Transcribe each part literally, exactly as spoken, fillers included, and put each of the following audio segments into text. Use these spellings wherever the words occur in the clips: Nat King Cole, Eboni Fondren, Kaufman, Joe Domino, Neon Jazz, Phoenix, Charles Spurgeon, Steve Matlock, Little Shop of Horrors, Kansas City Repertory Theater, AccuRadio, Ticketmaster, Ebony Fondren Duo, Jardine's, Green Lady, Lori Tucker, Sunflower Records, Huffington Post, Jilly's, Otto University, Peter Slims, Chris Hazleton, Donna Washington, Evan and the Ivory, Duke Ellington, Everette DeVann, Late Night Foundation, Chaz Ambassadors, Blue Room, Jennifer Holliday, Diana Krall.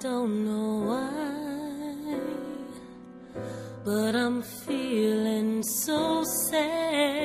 don't know why, but I'm feeling so sad.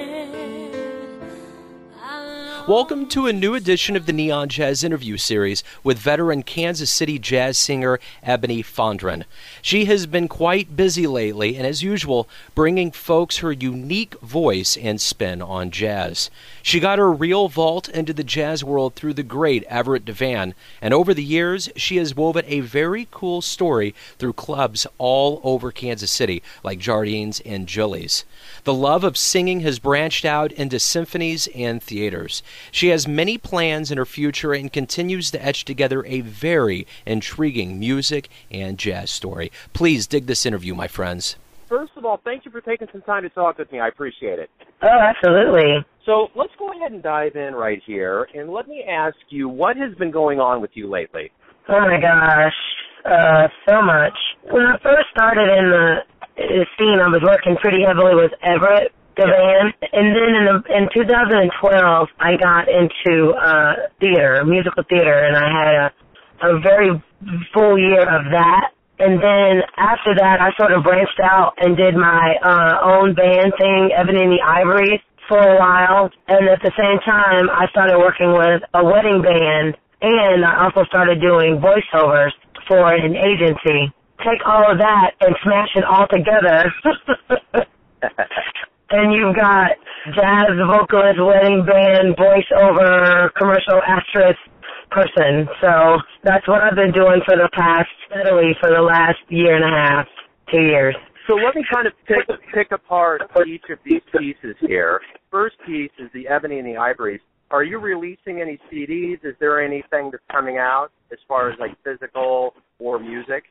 Welcome to a new edition of the Neon Jazz interview series with veteran Kansas City jazz singer Eboni Fondren. She has been quite busy lately and, as usual, bringing folks her unique voice and spin on jazz. She got her real vault into the jazz world through the great Everette DeVann, and over the years, she has woven a very cool story through clubs all over Kansas City, like Jardine's and Jilly's. The love of singing has branched out into symphonies and theaters. She has many plans in her future and continues to etch together a very intriguing music and jazz story. Please dig this interview, my friends. First of all, thank you for taking some time to talk with me. I appreciate it. Oh, absolutely. So let's go ahead and dive in right here, and let me ask you, what has been going on with you lately? Oh, my gosh, uh, so much. When I first started in the scene, I was working pretty heavily with Everette DeVann, and then in, the, in two thousand twelve, I got into uh, theater, musical theater, and I had a, a very full year of that. And then after that, I sort of branched out and did my uh, own band thing, Evan and the Ivory, for a while. And at the same time, I started working with a wedding band, and I also started doing voiceovers for an agency. Take all of that and smash it all together. And you've got jazz, vocalist, wedding band, voiceover, commercial actress person. So that's what I've been doing for the past, steadily for the last year and a half, two years. So let me kind of pick, pick apart each of these pieces here. First piece is the Ebony and the Ivories. Are you releasing any C Ds? Is there anything that's coming out as far as, like, physical or music?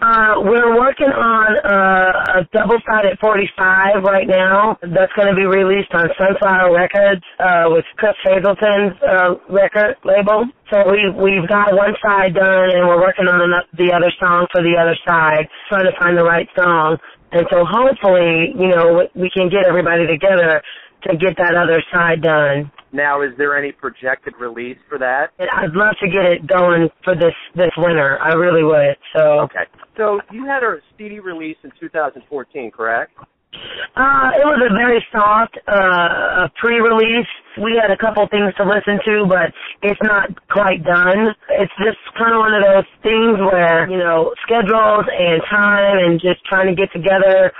Uh, we're working on uh, a double-sided forty-five right now. That's going to be released on Sunflower Records uh, with Chris Hazleton's uh, record label. So we, we've got one side done, and we're working on the other song for the other side, trying to find the right song. And so hopefully, you know, we can get everybody together to get that other side done. Now, is there any projected release for that? I'd love to get it going for this, this winter. I really would. So okay. So you had a C D release in two thousand fourteen, correct? Uh, it was a very soft uh, pre-release. We had a couple things to listen to, but it's not quite done. It's just kind of one of those things where, you know, schedules and time and just trying to get together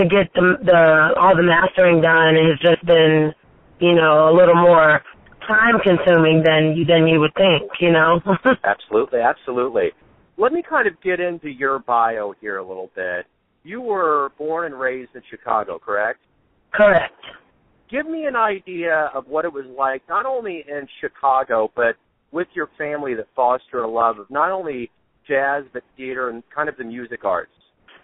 to get the, the all the mastering done has just been, you know, a little more time-consuming than you, than you would think, you know? Absolutely, absolutely. Let me kind of get into your bio here a little bit. You were born and raised in Chicago, correct? Correct. Give me an idea of what it was like, not only in Chicago, but with your family that fostered a love of not only jazz, but theater and kind of the music arts.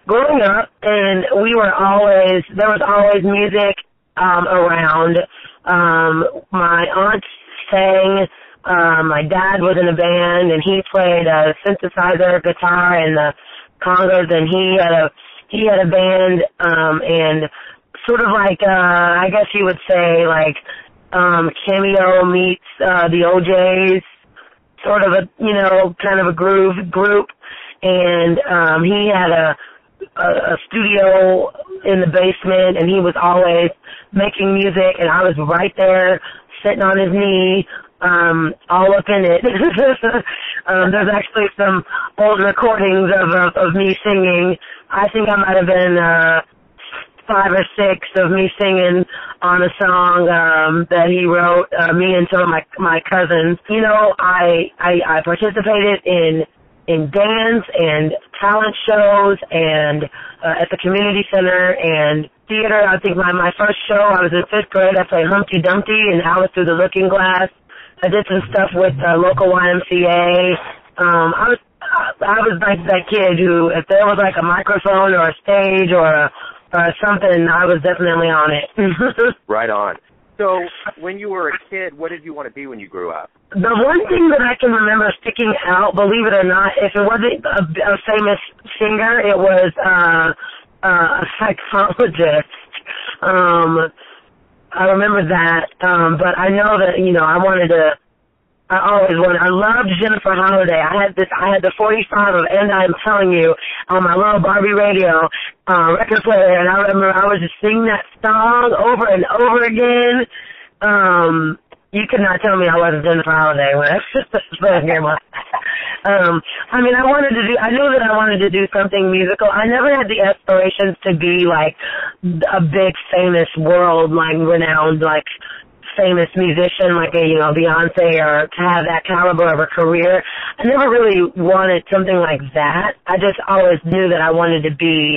Growing up, and we were always, there was always music um, around. Um, my aunt sang, uh, my dad was in a band, and he played a synthesizer, guitar, and the congos, and he had a, he had a band, um, and sort of like, uh, I guess you would say, like, um, Cameo meets, uh, the O J's, sort of a, you know, kind of a groove group, and, um, he had a, a, a studio in the basement, and he was always making music, and I was right there sitting on his knee, um, all up in it. um, there's actually some old recordings of, of, of me singing. I think I might have been uh, five or six of me singing on a song um, that he wrote, uh, me and some of my my cousins. You know, I I, I participated in in dance and talent shows and uh, at the community center and theater. I think my, my first show, I was in fifth grade. I played Humpty Dumpty and Alice Through the Looking Glass. I did some stuff with uh, local Y M C A. Um, I was I was like that kid who, if there was like a microphone or a stage or, a, or something, I was definitely on it. Right on. So when you were a kid, what did you want to be when you grew up? The one thing that I can remember sticking out, believe it or not, if it wasn't a, a famous singer, it was uh, uh, a psychologist. Um, I remember that, um, but I know that, you know, I wanted to I always wanted. I loved Jennifer Holliday. I had this. I had the forty-five of "And I'm Telling You" on my little Barbie radio uh, record player, and I remember I was just singing that song over and over again. Um, you could not tell me I wasn't Jennifer Holliday when I was here. Um, I mean, I wanted to do. I knew that I wanted to do something musical. I never had the aspirations to be like a big, famous, world like renowned, like. famous musician like a, you know, Beyonce, or to have that caliber of a career. I never really wanted something like that. I just always knew that I wanted to be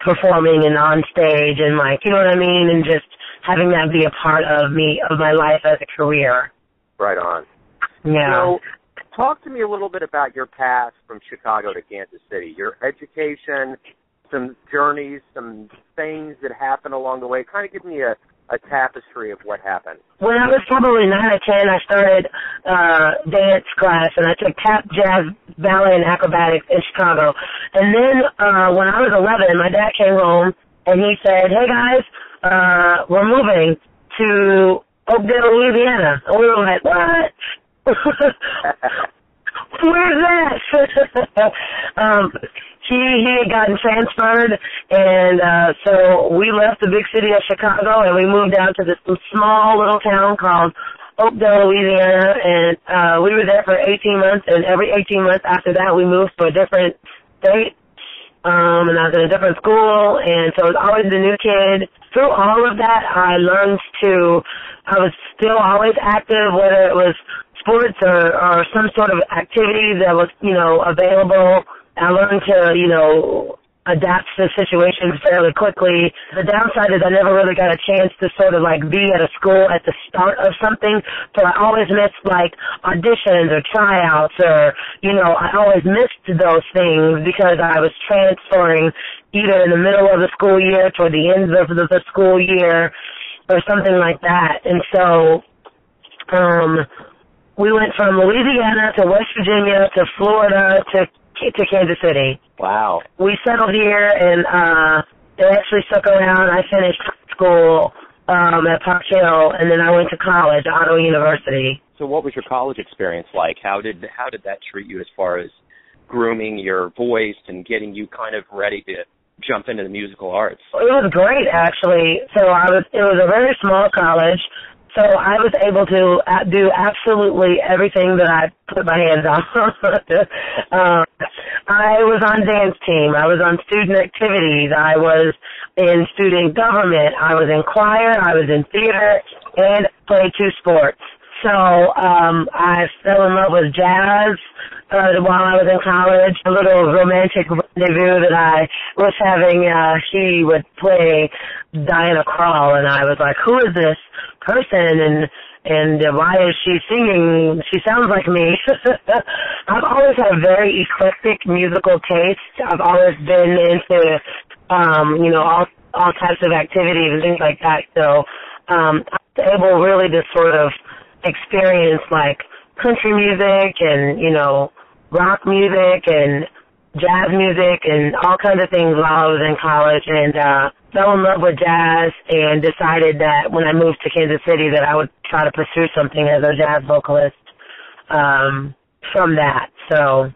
performing and on stage and, like, you know what I mean, and just having that be a part of me, of my life as a career. Right on. Yeah. So talk to me a little bit about your path from Chicago to Kansas City, your education, some journeys, some things that happened along the way. Kind of give me a a tapestry of what happened. When I was probably nine or ten, I started uh, dance class, and I took tap, jazz, ballet, and acrobatics in Chicago. And then uh, when I was eleven, my dad came home, and he said, hey, guys, uh, we're moving to Oakdale, Louisiana. And we were like, what? Where's that? um, he, he had gotten transferred, and uh, so we left the big city of Chicago, and we moved down to this small little town called Oakdale, Louisiana, and uh, we were there for eighteen months, and every eighteen months after that, we moved to a different state, um, and I was in a different school, and so I was always the new kid. Through all of that, I learned to, I was still always active, whether it was sports or, or some sort of activity that was, you know, available. I learned to, you know, adapt to situations fairly quickly. The downside is I never really got a chance to sort of, like, be at a school at the start of something, so I always missed, like, auditions or tryouts or, you know, I always missed those things because I was transferring either in the middle of the school year toward the end of the, the school year or something like that. And so, um... we went from Louisiana to West Virginia to Florida to to Kansas City. Wow. We settled here, and uh, they actually stuck around. I finished school um, at Park Hill, and then I went to college, Otto University. So what was your college experience like? How did how did that treat you as far as grooming your voice and getting you kind of ready to jump into the musical arts? It was great, actually. So I was. It was a very small college. So I was able to do absolutely everything that I put my hands on. um, I was on dance team. I was on student activities. I was in student government. I was in choir. I was in theater, and played two sports. So um, I fell in love with jazz uh, while I was in college. A little romantic rendezvous that I was having, uh, she would play Diana Krall, and I was like, who is this person, and and why is she singing? She sounds like me. I've always had a very eclectic musical taste. I've always been into, um, you know, all all types of activities and things like that. So um, I was able really to sort of experience, like, country music and, you know, rock music and jazz music and all kinds of things while I was in college, and uh, fell in love with jazz and decided that when I moved to Kansas City that I would try to pursue something as a jazz vocalist um, from that. So,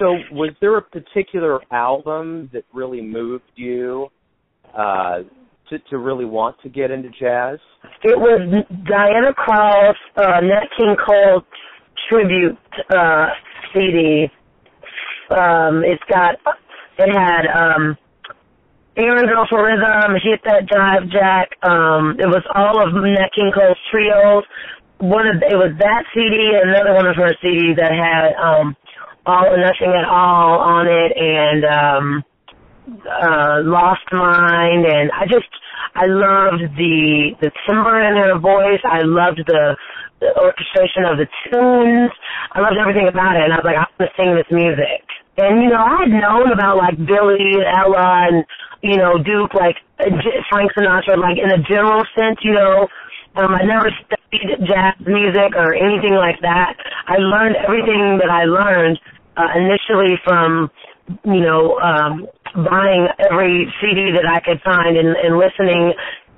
so was there a particular album that really moved you uh, to, to really want to get into jazz? It was Diana Krall's uh, Nat King Cole tribute uh, C D. Um, it's got, it had, um, Aaron Girl for Rhythm, Hit That Jive Jack, um, it was all of Nat King Cole's trios. One of, it was that C D, another one of her C Ds that had, um, All or Nothing at All on it, and, um, uh, Lost Mind, and I just, I loved the, the timbre in her voice, I loved the, the orchestration of the tunes, I loved everything about it, and I was like, I'm gonna sing this music. And, you know, I had known about, like, Billy and Ella and, you know, Duke, like, Frank Sinatra, like, in a general sense, you know. Um, I never studied jazz music or anything like that. I learned everything that I learned uh, initially from, you know, um, buying every C D that I could find and, and listening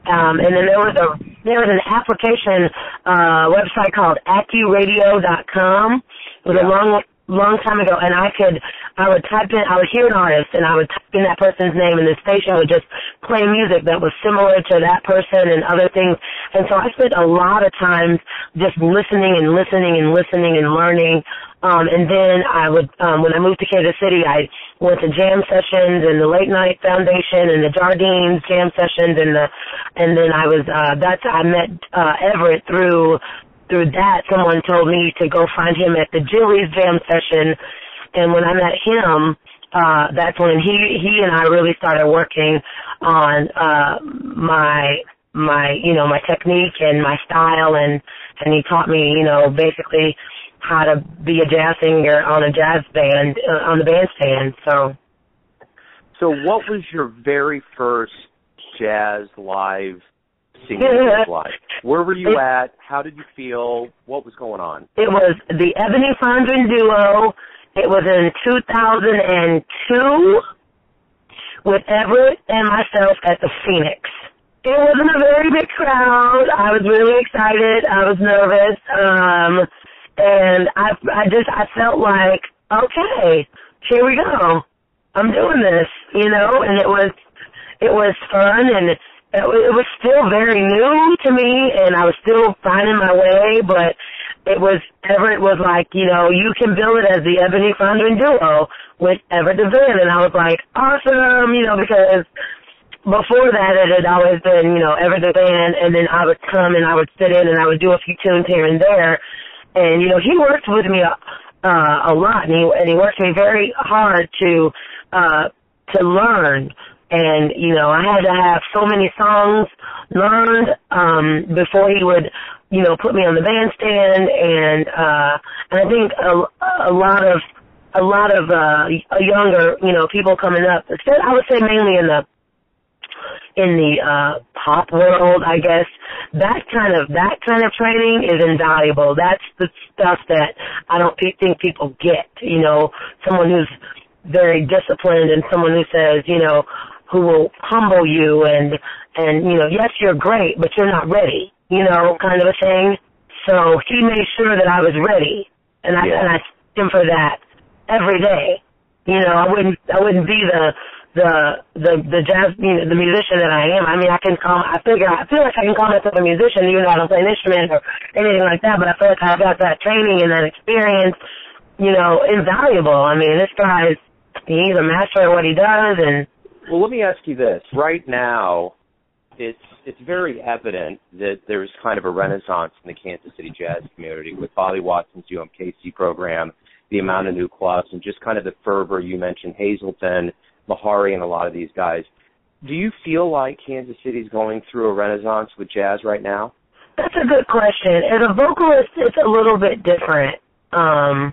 Um, and then there was a there was an application uh, website called Accu Radio dot com. It was yeah. a long long time ago, and I could I would type in I would hear an artist, and I would type in that person's name, and the station would just play music that was similar to that person and other things. And so I spent a lot of time just listening and listening and listening and learning. Um, and then I would um, when I moved to Kansas City, I went to jam sessions and the Late Night Foundation and the Jardine's jam sessions, and the and then I was uh, that's I met uh, Everett through through that. Someone told me to go find him at the Jilly's jam session, and when I met him, uh, that's when he he and I really started working on uh, my my you know my technique and my style, and and he taught me you know basically how to be a jazz singer on a jazz band, uh, on the bandstand, so. So what was your very first jazz live singing live? Where were you it, at? How did you feel? What was going on? It was the Ebony Fondren Duo. It was in two thousand two with Everett and myself at the Phoenix. It wasn't a very big crowd. I was really excited. I was nervous. Um... And I, I just, I felt like, okay, here we go. I'm doing this, you know, and it was, it was fun, and it, it was still very new to me, and I was still finding my way, but it was, Everett was like, you know, you can build it as the Eboni Fondren Duo with Everett DeVann, and I was like, awesome, you know, because before that, it had always been, you know, Everett DeVann, and then I would come and I would sit in and I would do a few tunes here and there. And, you know, he worked with me uh, a lot, and he, and he worked with me very hard to uh, to learn. And, you know, I had to have so many songs learned um, before he would, you know, put me on the bandstand. And uh, and I think a, a lot of a lot of uh, younger, you know, people coming up, I would say mainly in the in the uh, pop world, I guess, that kind of that kind of training is invaluable. That's the stuff that I don't think people get, you know, someone who's very disciplined and someone who says, you know, who will humble you and, and you know, yes, you're great, but you're not ready, you know, kind of a thing. So he made sure that I was ready, and I yeah. and I thanked him for that every day. You know, I wouldn't I wouldn't be the The, the the jazz, you know, the musician that I am. I mean, I can call, I figure, I feel like I can call myself a musician, even though I don't play an instrument or anything like that, but I feel like I've got that training and that experience, you know, invaluable. I mean, this guy is, he's a master at what he does. And well, let me ask you this. Right now, it's it's very evident that there's kind of a renaissance in the Kansas City jazz community with Bobby Watson's U M K C program, the amount of new clubs, and just kind of the fervor. You mentioned Hazleton, Mahari, and a lot of these guys. Do you feel like Kansas City's going through a renaissance with jazz right now? That's a good question. As a vocalist, it's a little bit different. Um,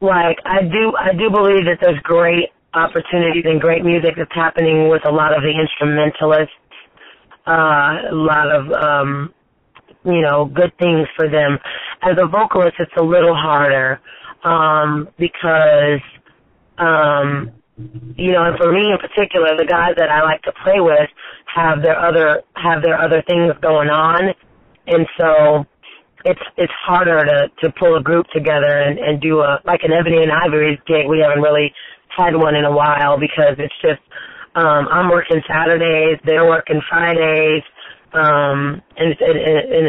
like I do, I do believe that there's great opportunities and great music that's happening with a lot of the instrumentalists. Uh, a lot of um, you know, good things for them. As a vocalist, it's a little harder um, because. Um, You know, and for me in particular, the guys that I like to play with have their other have their other things going on, and so it's it's harder to, to pull a group together and, and do a like an Ebony and Ivory's gig. We haven't really had one in a while because it's just um, I'm working Saturdays, they're working Fridays, um, and, and, and, and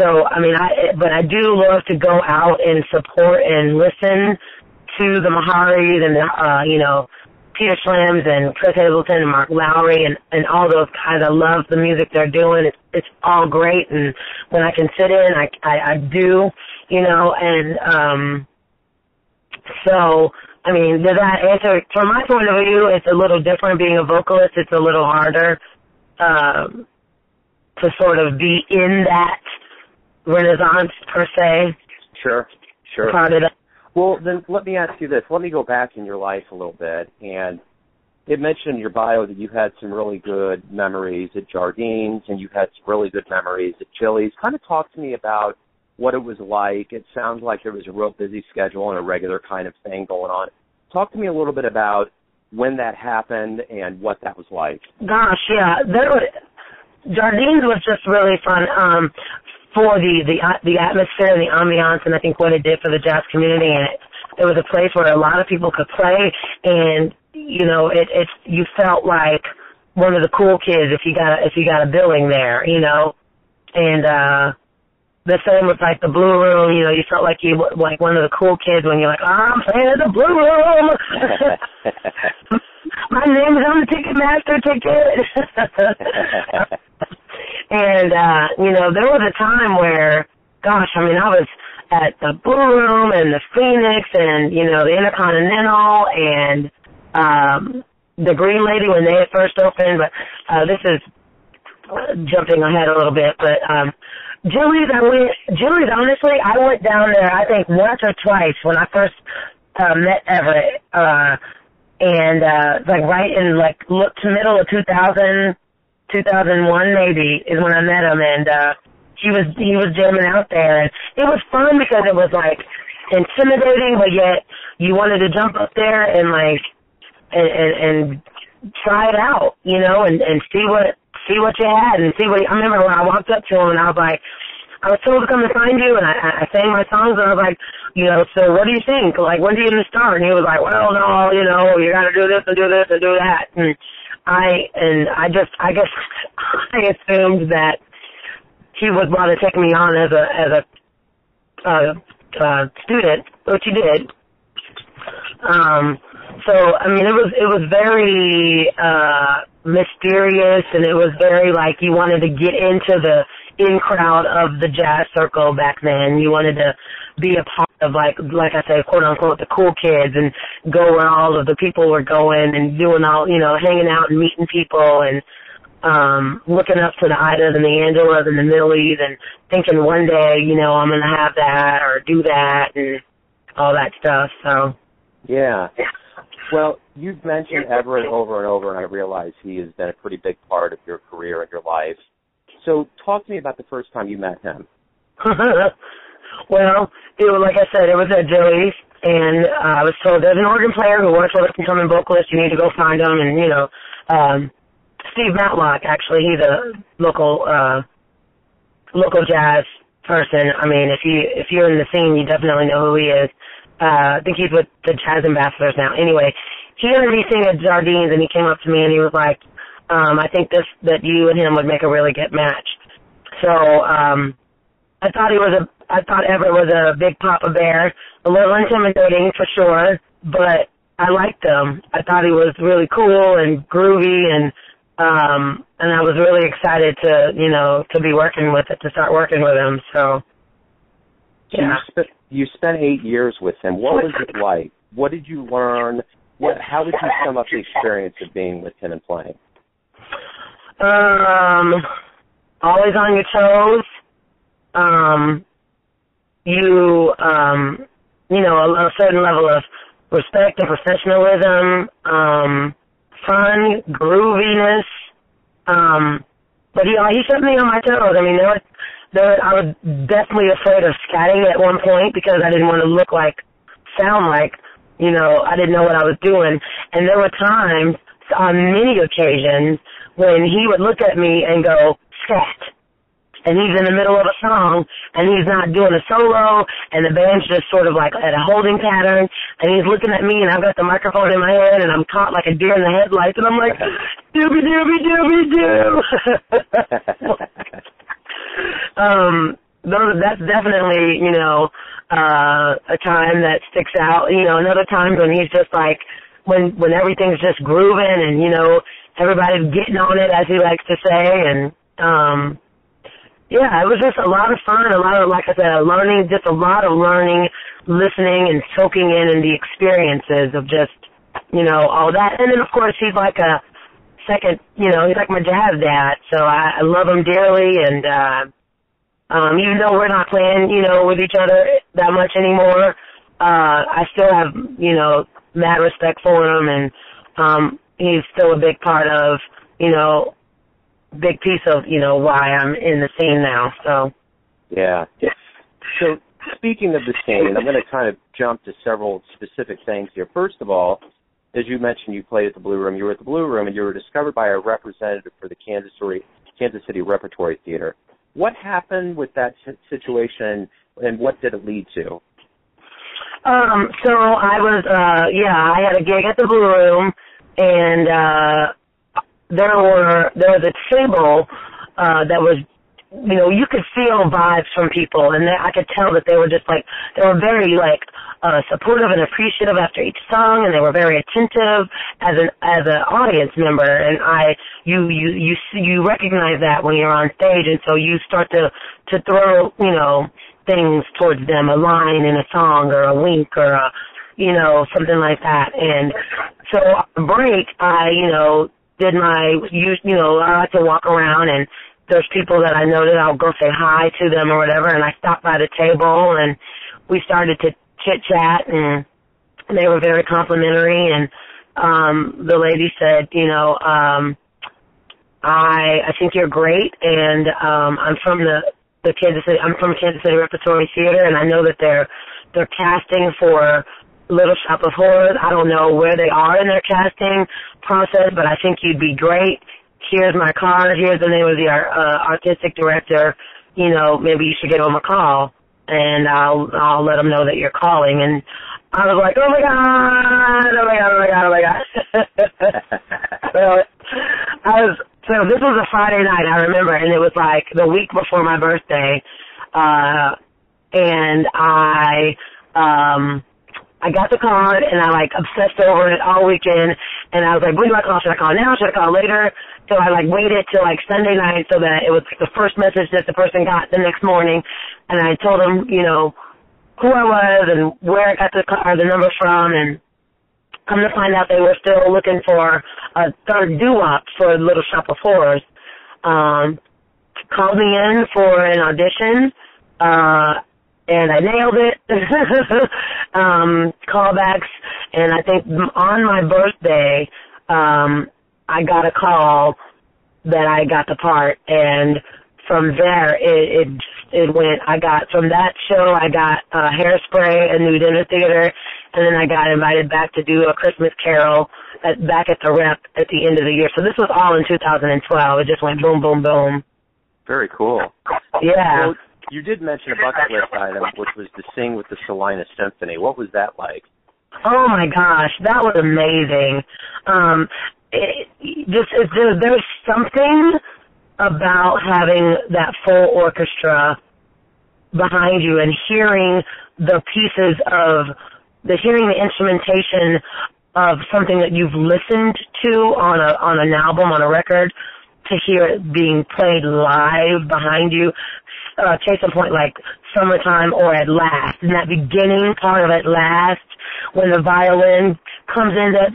so I mean, I but I do love to go out and support and listen to the Maharis and, the, uh, you know, Peter Slims and Chris Hazleton and Mark Lowry and, and all those guys. I love the music they're doing. It's, it's all great. And when I can sit in, I, I, I do, you know, and um, so, I mean, does that answer? From my point of view, it's a little different. Being a vocalist, it's a little harder um, to sort of be in that renaissance, per se. Sure, sure. Part of that. Well, then let me ask you this. Let me go back in your life a little bit. And it mentioned in your bio that you had some really good memories at Jardine's and you had some really good memories at Chili's. Kind of talk to me about what it was like. It sounds like there was a real busy schedule and a regular kind of thing going on. Talk to me a little bit about when that happened and what that was like. Gosh, yeah. That was, Jardine's was just really fun um, for the, the the atmosphere and the ambiance, and I think what it did for the jazz community. And it, it was a place where a lot of people could play, and you know, it, it you felt like one of the cool kids if you got a, if you got a billing there, you know, and uh, the same with like the Blue Room. You know, you felt like you like one of the cool kids when you're like, oh, I'm playing at the Blue Room. My name is on the Ticketmaster ticket. And, uh, you know, there was a time where, gosh, I mean, I was at the Blue Room and the Phoenix and, you know, the Intercontinental and um, the Green Lady when they had first opened. But uh, this is jumping ahead a little bit. But um, Jilly's, I went, Jilly's, honestly, I went down there, I think, once or twice when I first uh, met Everett. Uh, and, uh, like, right in, like, look to middle of two thousand, two thousand one maybe is when I met him, and uh, he was he was jamming out there, and it was fun because it was like intimidating, but yet you wanted to jump up there and like and and, and try it out, you know, and, and see what see what you had and see what. He, I remember when I walked up to him and I was like, I was told to come to find you, and I, I sang my songs, and I was like, you know, so what do you think? Like, when do you gonna start? And he was like, well, no, you know, you got to do this and do this and do that, and. I and I just I guess I assumed that he would rather take me on as a as a uh, uh, student, which he did. Um, so I mean, it was it was very uh, mysterious, and it was very like you wanted to get into the in crowd of the jazz circle back then. You wanted to be a part of like like I said, quote unquote, the cool kids, and go where all of the people were going and doing all, you know, hanging out and meeting people and um looking up to the Idas and the Angelas and the Millies and thinking one day, you know, I'm gonna have that or do that and all that stuff. So yeah. Well, you've mentioned Everett over and over, and I realize he has been a pretty big part of your career and your life. So talk to me about the first time you met him. Well, it was, like I said, it was at Jilly's, and uh, I was told there's an organ player who works with an incoming vocalist. You need to go find him, and you know, um, Steve Matlock. Actually, he's a local uh, local jazz person. I mean, if you if you're in the scene, you definitely know who he is. Uh, I think he's with the Chaz Ambassadors now. Anyway, he heard me sing at Jardine's, and he came up to me and he was like, um, "I think this that you and him would make a really good match." So um, I thought he was a I thought Everett was a big papa bear, a little intimidating for sure, but I liked him. I thought he was really cool and groovy, and um, and I was really excited to, you know, to be working with it, to start working with him. So, yeah. So you, sp- you spent eight years with him. What was it like? What did you learn? What? How did you sum up the experience of being with him and playing? Um, always on your toes. Um. You, um, you know, a, a certain level of respect and professionalism, um, fun, grooviness. Um, but he, he kept me on my toes. I mean, there was, there was, I was definitely afraid of scatting at one point because I didn't want to look like, sound like, you know, I didn't know what I was doing. And there were times, on many occasions, when he would look at me and go, scat. And he's in the middle of a song, and he's not doing a solo, and the band's just sort of like at a holding pattern, and he's looking at me, and I've got the microphone in my hand, and I'm caught like a deer in the headlights, and I'm like, doobie doobie doobie doo. um, those, that's definitely, you know, uh, a time that sticks out. You know, another time when he's just like, when when everything's just grooving, and you know, everybody's getting on it, as he likes to say, and um. Yeah, it was just a lot of fun, a lot of, like I said, learning, just a lot of learning, listening, and soaking in and the experiences of just, you know, all that. And then, of course, he's like a second, you know, he's like my jazz dad, so I, I love him dearly. And uh, um, even though we're not playing, you know, with each other that much anymore, uh, I still have, you know, mad respect for him, and um, he's still a big part of, you know, big piece of, you know, why I'm in the scene now, so. Yeah. So, speaking of the scene, I'm going to kind of jump to several specific things here. First of all, as you mentioned, you played at the Blue Room. You were at the Blue Room, and you were discovered by a representative for the Kansas City Kansas City Repertory Theater. What happened with that situation, and what did it lead to? Um, so I was, uh, yeah, I had a gig at the Blue Room, and uh, there were there was a table uh, that was, you know, you could feel vibes from people, and I could tell that they were just like, they were very like uh, supportive and appreciative after each song, and they were very attentive as an as an audience member. And I, you you you you recognize that when you're on stage, and so you start to to throw, you know, things towards them, a line in a song or a wink or a, you know, something like that. And so on break, I, you know, did my, you, you know, I like to walk around, and there's people that I know that I'll go say hi to them or whatever, and I stopped by the table, and we started to chit-chat, and they were very complimentary, and um, the lady said, you know, um, I, I think you're great, and um, I'm from the, the Kansas City, I'm from Kansas City Repertory Theater, and I know that they're they're casting for Little Shop of Horrors. I don't know where they are in their casting process, but I think you'd be great. Here's my card. Here's the name of the uh, artistic director. You know, maybe you should give him a call, and I'll I'll let him know that you're calling. And I was like, oh my god, oh my god, oh my god, oh my god. Well, I was. So this was a Friday night, I remember, and it was like the week before my birthday, uh, and I, um, I got the card, and I, like, obsessed over it all weekend, and I was like, when do I call? Should I call now? Should I call later? So I, like, waited till, like, Sunday night so that it was the first message that the person got the next morning, and I told him, you know, who I was and where I got the card, the number from, and come to find out they were still looking for a third doo-wop for Little Shop of Horrors. Um, called me in for an audition, uh, and I nailed it. um, callbacks, and I think on my birthday, um, I got a call that I got the part, and from there it, it it went. I got from that show. I got uh, Hairspray, A New Dinner Theater, and then I got invited back to do A Christmas Carol at, back at the Rep at the end of the year. So this was all in two thousand twelve. It just went boom, boom, boom. Very cool. Yeah. So you did mention a bucket list item, which was to sing with the Salinas Symphony. What was that like? Oh my gosh, that was amazing. Um, it, just it, there, there's something about having that full orchestra behind you and hearing the pieces of the hearing the instrumentation of something that you've listened to on a on an album, on a record, to hear it being played live behind you. Uh, case in point, like Summertime or At Last, and that beginning part of At Last when the violin comes in, that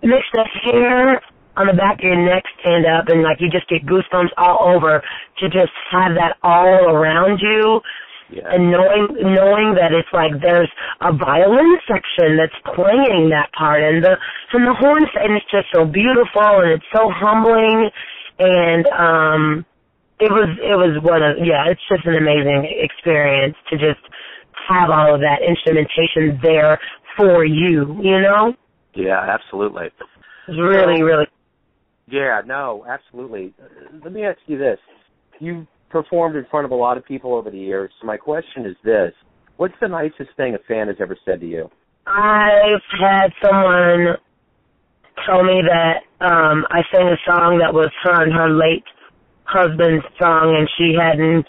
makes the hair on the back of your neck stand up, and like you just get goosebumps all over to just have that all around you. Yeah. And knowing knowing that it's like there's a violin section that's playing that part, and the and the horns, and it's just so beautiful, and it's so humbling, and um, it was it was one of yeah, it's just an amazing experience to just have all of that instrumentation there for you, you know? Yeah, absolutely. It's really, um, really. Yeah, no, absolutely. Let me ask you this: you performed in front of a lot of people over the years. So my question is this: what's the nicest thing a fan has ever said to you? I've had someone tell me that um, I sang a song that was her and her late husband's song, and she hadn't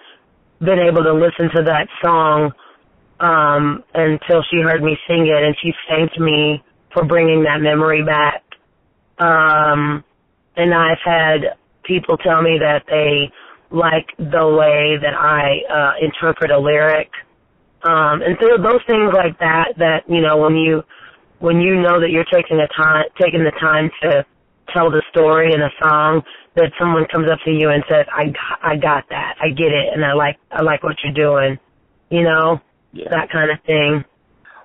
been able to listen to that song um, until she heard me sing it, and she thanked me for bringing that memory back. Um, and I've had people tell me that they like the way that I uh, interpret a lyric, um, and so those things like that. That you know, when you when you know that you're taking the time taking the time to tell the story in a song, that someone comes up to you and says, "I I got that, I get it, and I like I like what you're doing," you know, yeah. That kind of thing.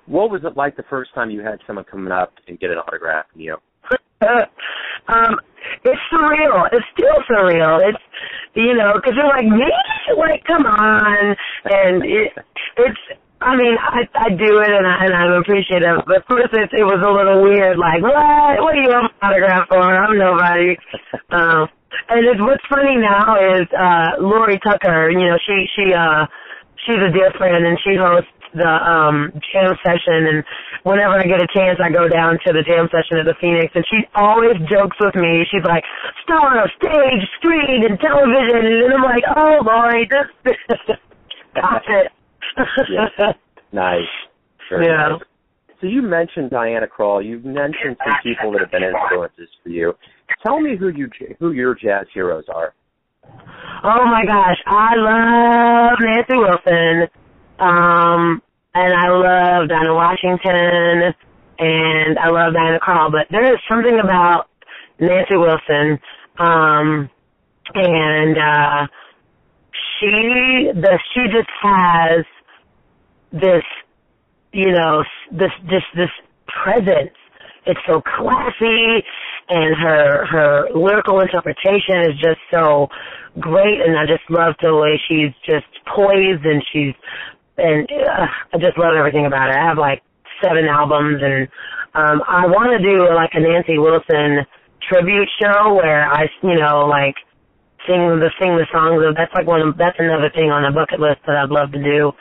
What was it like the first time you had someone coming up and get an autograph from you? um, it's surreal. It's still surreal. It's, you know, because you're like, me? Like, come on. And it, it's, I mean, I, I do it, and, I, and I'm appreciative. But first, it, it was a little weird, like, what? What do you want an autograph for? I'm nobody. um, and it's, what's funny now is uh, Lori Tucker. You know, she she uh, she's a dear friend, and she hosts the um, jam session. And whenever I get a chance, I go down to the jam session at the Phoenix. And she always jokes with me. She's like, star of stage, screen, and television. And I'm like, oh, Lori, this stop it. Yes. Nice. Sure. Yeah. Nice. So you mentioned Diana Krall. You've mentioned some people that have been influences for you. Tell me who you who your jazz heroes are. Oh my gosh, I love Nancy Wilson, um, and I love Donna Washington, and I love Diana Krall. But there is something about Nancy Wilson, um, and uh, she the she just has. This, you know, this this this presence. It's so classy, and her her lyrical interpretation is just so great. And I just love the way she's just poised, and she's and uh, I just love everything about her. I have like seven albums, and um, I want to do like a Nancy Wilson tribute show where I, you know, like sing the sing the songs. That's like one. Of, that's another thing on the bucket list that I'd love to do.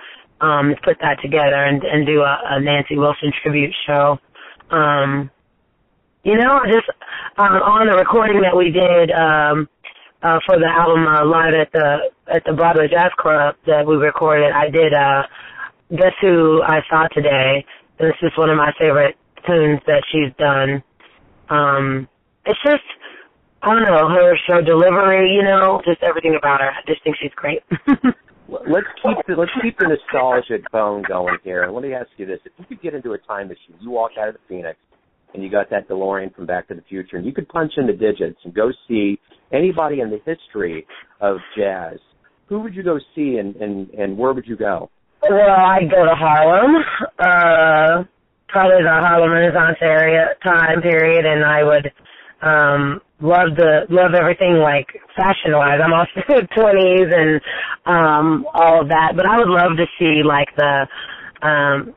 Um, put that together and, and do a, a Nancy Wilson tribute show. Um, you know, just um, on the recording that we did um, uh, for the album uh, live at the at the Broadway Jazz Club that we recorded, I did uh, Guess Who I Saw Today. And it's just one of my favorite tunes that she's done. Um, it's just, I don't know, her show delivery, you know, just everything about her. I just think she's great. Let's keep the, let's keep the nostalgic bone going here. And let me ask you this. If you could get into a time machine, you walk out of the Phoenix and you got that DeLorean from Back to the Future, and you could punch in the digits and go see anybody in the history of jazz, who would you go see and, and, and where would you go? Well, I'd go to Harlem, uh, probably the Harlem Renaissance area, time period, and I would um, love the love everything like fashion wise. I'm also in the twenties and um all of that. But I would love to see like the um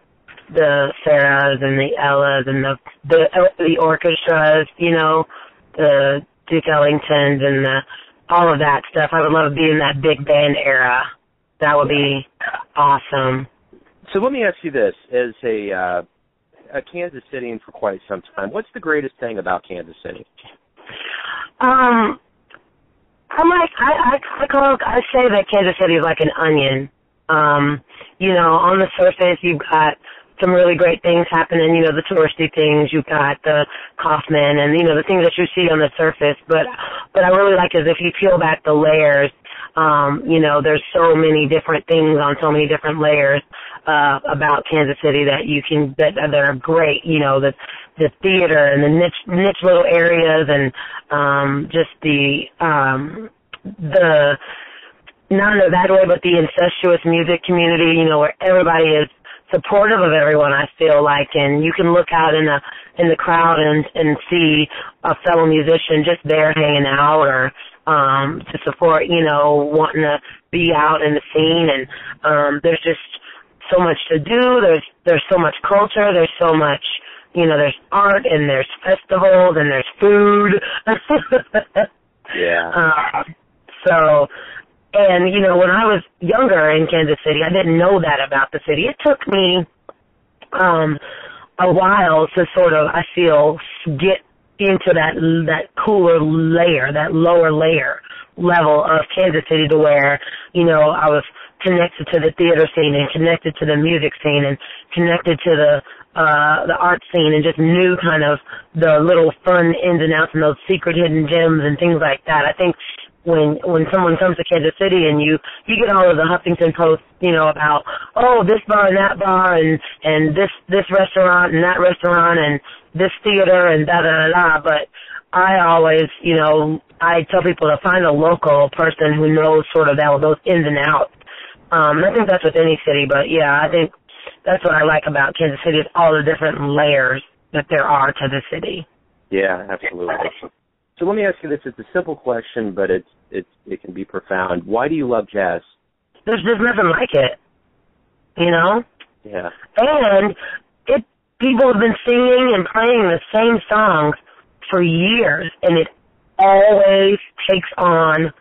the Sarahs and the Ellas and the the the orchestras, you know, the Duke Ellingtons and the, all of that stuff. I would love to be in that big band era. That would be awesome. So let me ask you this: as a uh, a Kansas Cityan for quite some time, what's the greatest thing about Kansas City? Um, I'm like, I, I, I, call, I say that Kansas City is like an onion. Um, you know, on the surface, you've got some really great things happening, you know, the touristy things, you've got the Kaufman and, you know, the things that you see on the surface. But what I really like is if you peel back the layers, um, you know, there's so many different things on so many different layers uh, about Kansas City that you can, that, that are great, you know, that, the theater and the niche niche little areas and um, just the um, the not in a bad way, but the incestuous music community, you know, where everybody is supportive of everyone. I feel like, and you can look out in the in the crowd and and see a fellow musician just there hanging out or um, to support, you know, wanting to be out in the scene. And um, there's just so much to do. There's there's so much culture. There's so much. You know, there's art and there's festivals and there's food. Yeah. Uh, so, and, you know, when I was younger in Kansas City, I didn't know that about the city. It took me um, a while to sort of, I feel, get into that that cooler layer, that lower layer level of Kansas City to where, you know, I was connected to the theater scene and connected to the music scene and connected to the Uh, the art scene and just knew kind of the little fun ins and outs and those secret hidden gems and things like that. I think when when someone comes to Kansas City and you, you get all of the Huffington Post, you know, about, oh, this bar and that bar and, and this, this restaurant and that restaurant and this theater and da-da-da-da, but I always, you know, I tell people to find a local person who knows sort of that, those ins and outs. Um, and I think that's with any city, but, yeah, I think that's what I like about Kansas City is all the different layers that there are to the city. Yeah, absolutely. So let me ask you this. It's a simple question, but it's, it's, it can be profound. Why do you love jazz? There's just nothing like it, you know? Yeah. And it people have been singing and playing the same songs for years, and it always takes on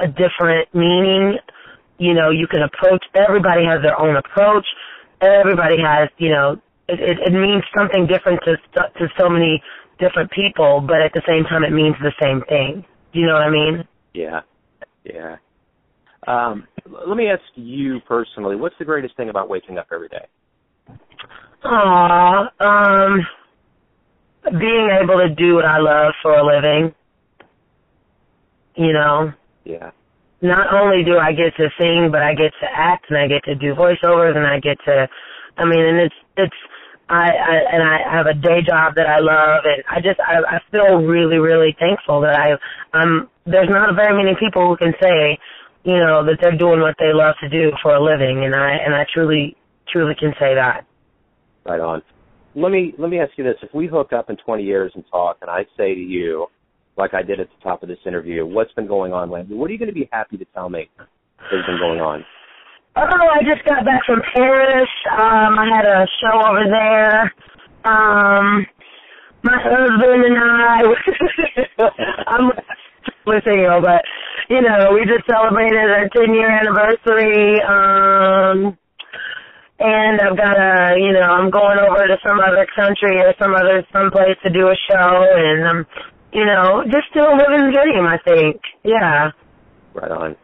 a different meaning. You know, you can approach, everybody has their own approach. Everybody has, you know, it, it, it means something different to to so many different people, but at the same time it means the same thing. Do you know what I mean? Yeah, yeah. Um, let me ask you personally, what's the greatest thing about waking up every day? Aww, um, being able to do what I love for a living, you know? Yeah. Not only do I get to sing, but I get to act, and I get to do voiceovers, and I get to, I mean, and it's, it's, I, I and I have a day job that I love, and I just, I, I feel really, really thankful that I, um, there's not very many people who can say, you know, that they're doing what they love to do for a living, and I, and I truly, truly can say that. Right on. Let me, let me ask you this. If we hook up in twenty years and talk, and I say to you, like I did at the top of this interview, what's been going on lately? What are you going to be happy to tell me has been going on? Oh, I just got back from Paris. Um, I had a show over there. Um, my husband and I, I'm listening, but, you know, we just celebrated our ten-year anniversary. Um, and I've got a, you know, I'm going over to some other country or some other someplace to do a show, and I'm... You know, just still living the dream, I think. Yeah. Right on.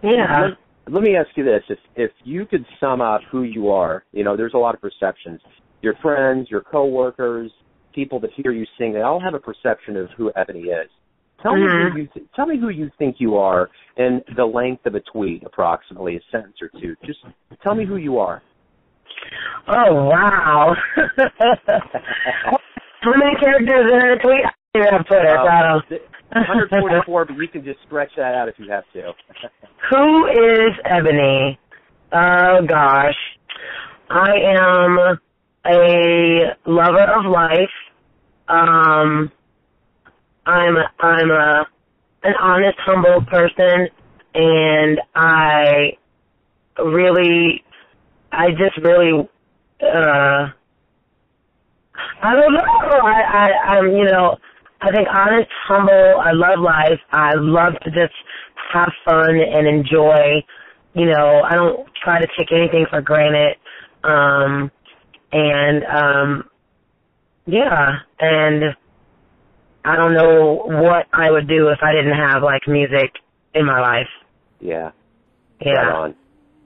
Yeah. Let, let me ask you this. If if you could sum up who you are, you know, there's a lot of perceptions. Your friends, your coworkers, people that hear you sing, they all have a perception of who Ebony is. Tell, mm-hmm. me, who you th- tell me who you think you are and the length of a tweet, approximately a sentence or two. Just tell me who you are. Oh, wow. How many characters in a tweet? Yeah, Twitter, um, one forty-four, but you can just stretch that out if you have to. Who is Ebony? Oh, gosh. I am a lover of life. Um, I'm a, I'm a, an honest, humble person, and I really, I just really, uh, I don't know. I, I, I'm, you know... I think honest, humble, I love life. I love to just have fun and enjoy, you know, I don't try to take anything for granted. Um, and, um, yeah, and I don't know what I would do if I didn't have, like, music in my life. Yeah. Yeah. Right on.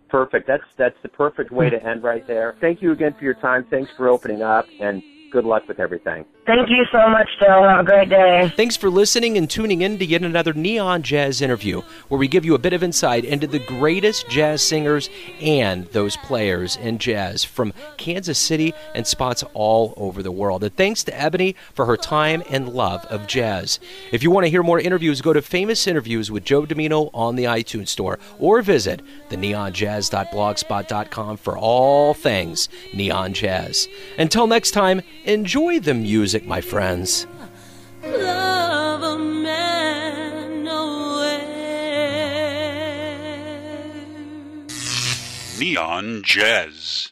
Perfect. That's, that's the perfect way to end right there. Thank you again for your time. Thanks for opening up, and good luck with everything. Thank you so much, Phil. Have a great day. Thanks for listening and tuning in to yet another Neon Jazz interview, where we give you a bit of insight into the greatest jazz singers and those players in jazz from Kansas City and spots all over the world. And thanks to Ebony for her time and love of jazz. If you want to hear more interviews, go to Famous Interviews with Joe Domino on the iTunes Store, or visit the neon jazz dot blogspot dot com for all things Neon Jazz. Until next time, enjoy the music, my friends. Love a man away. Neon Jazz.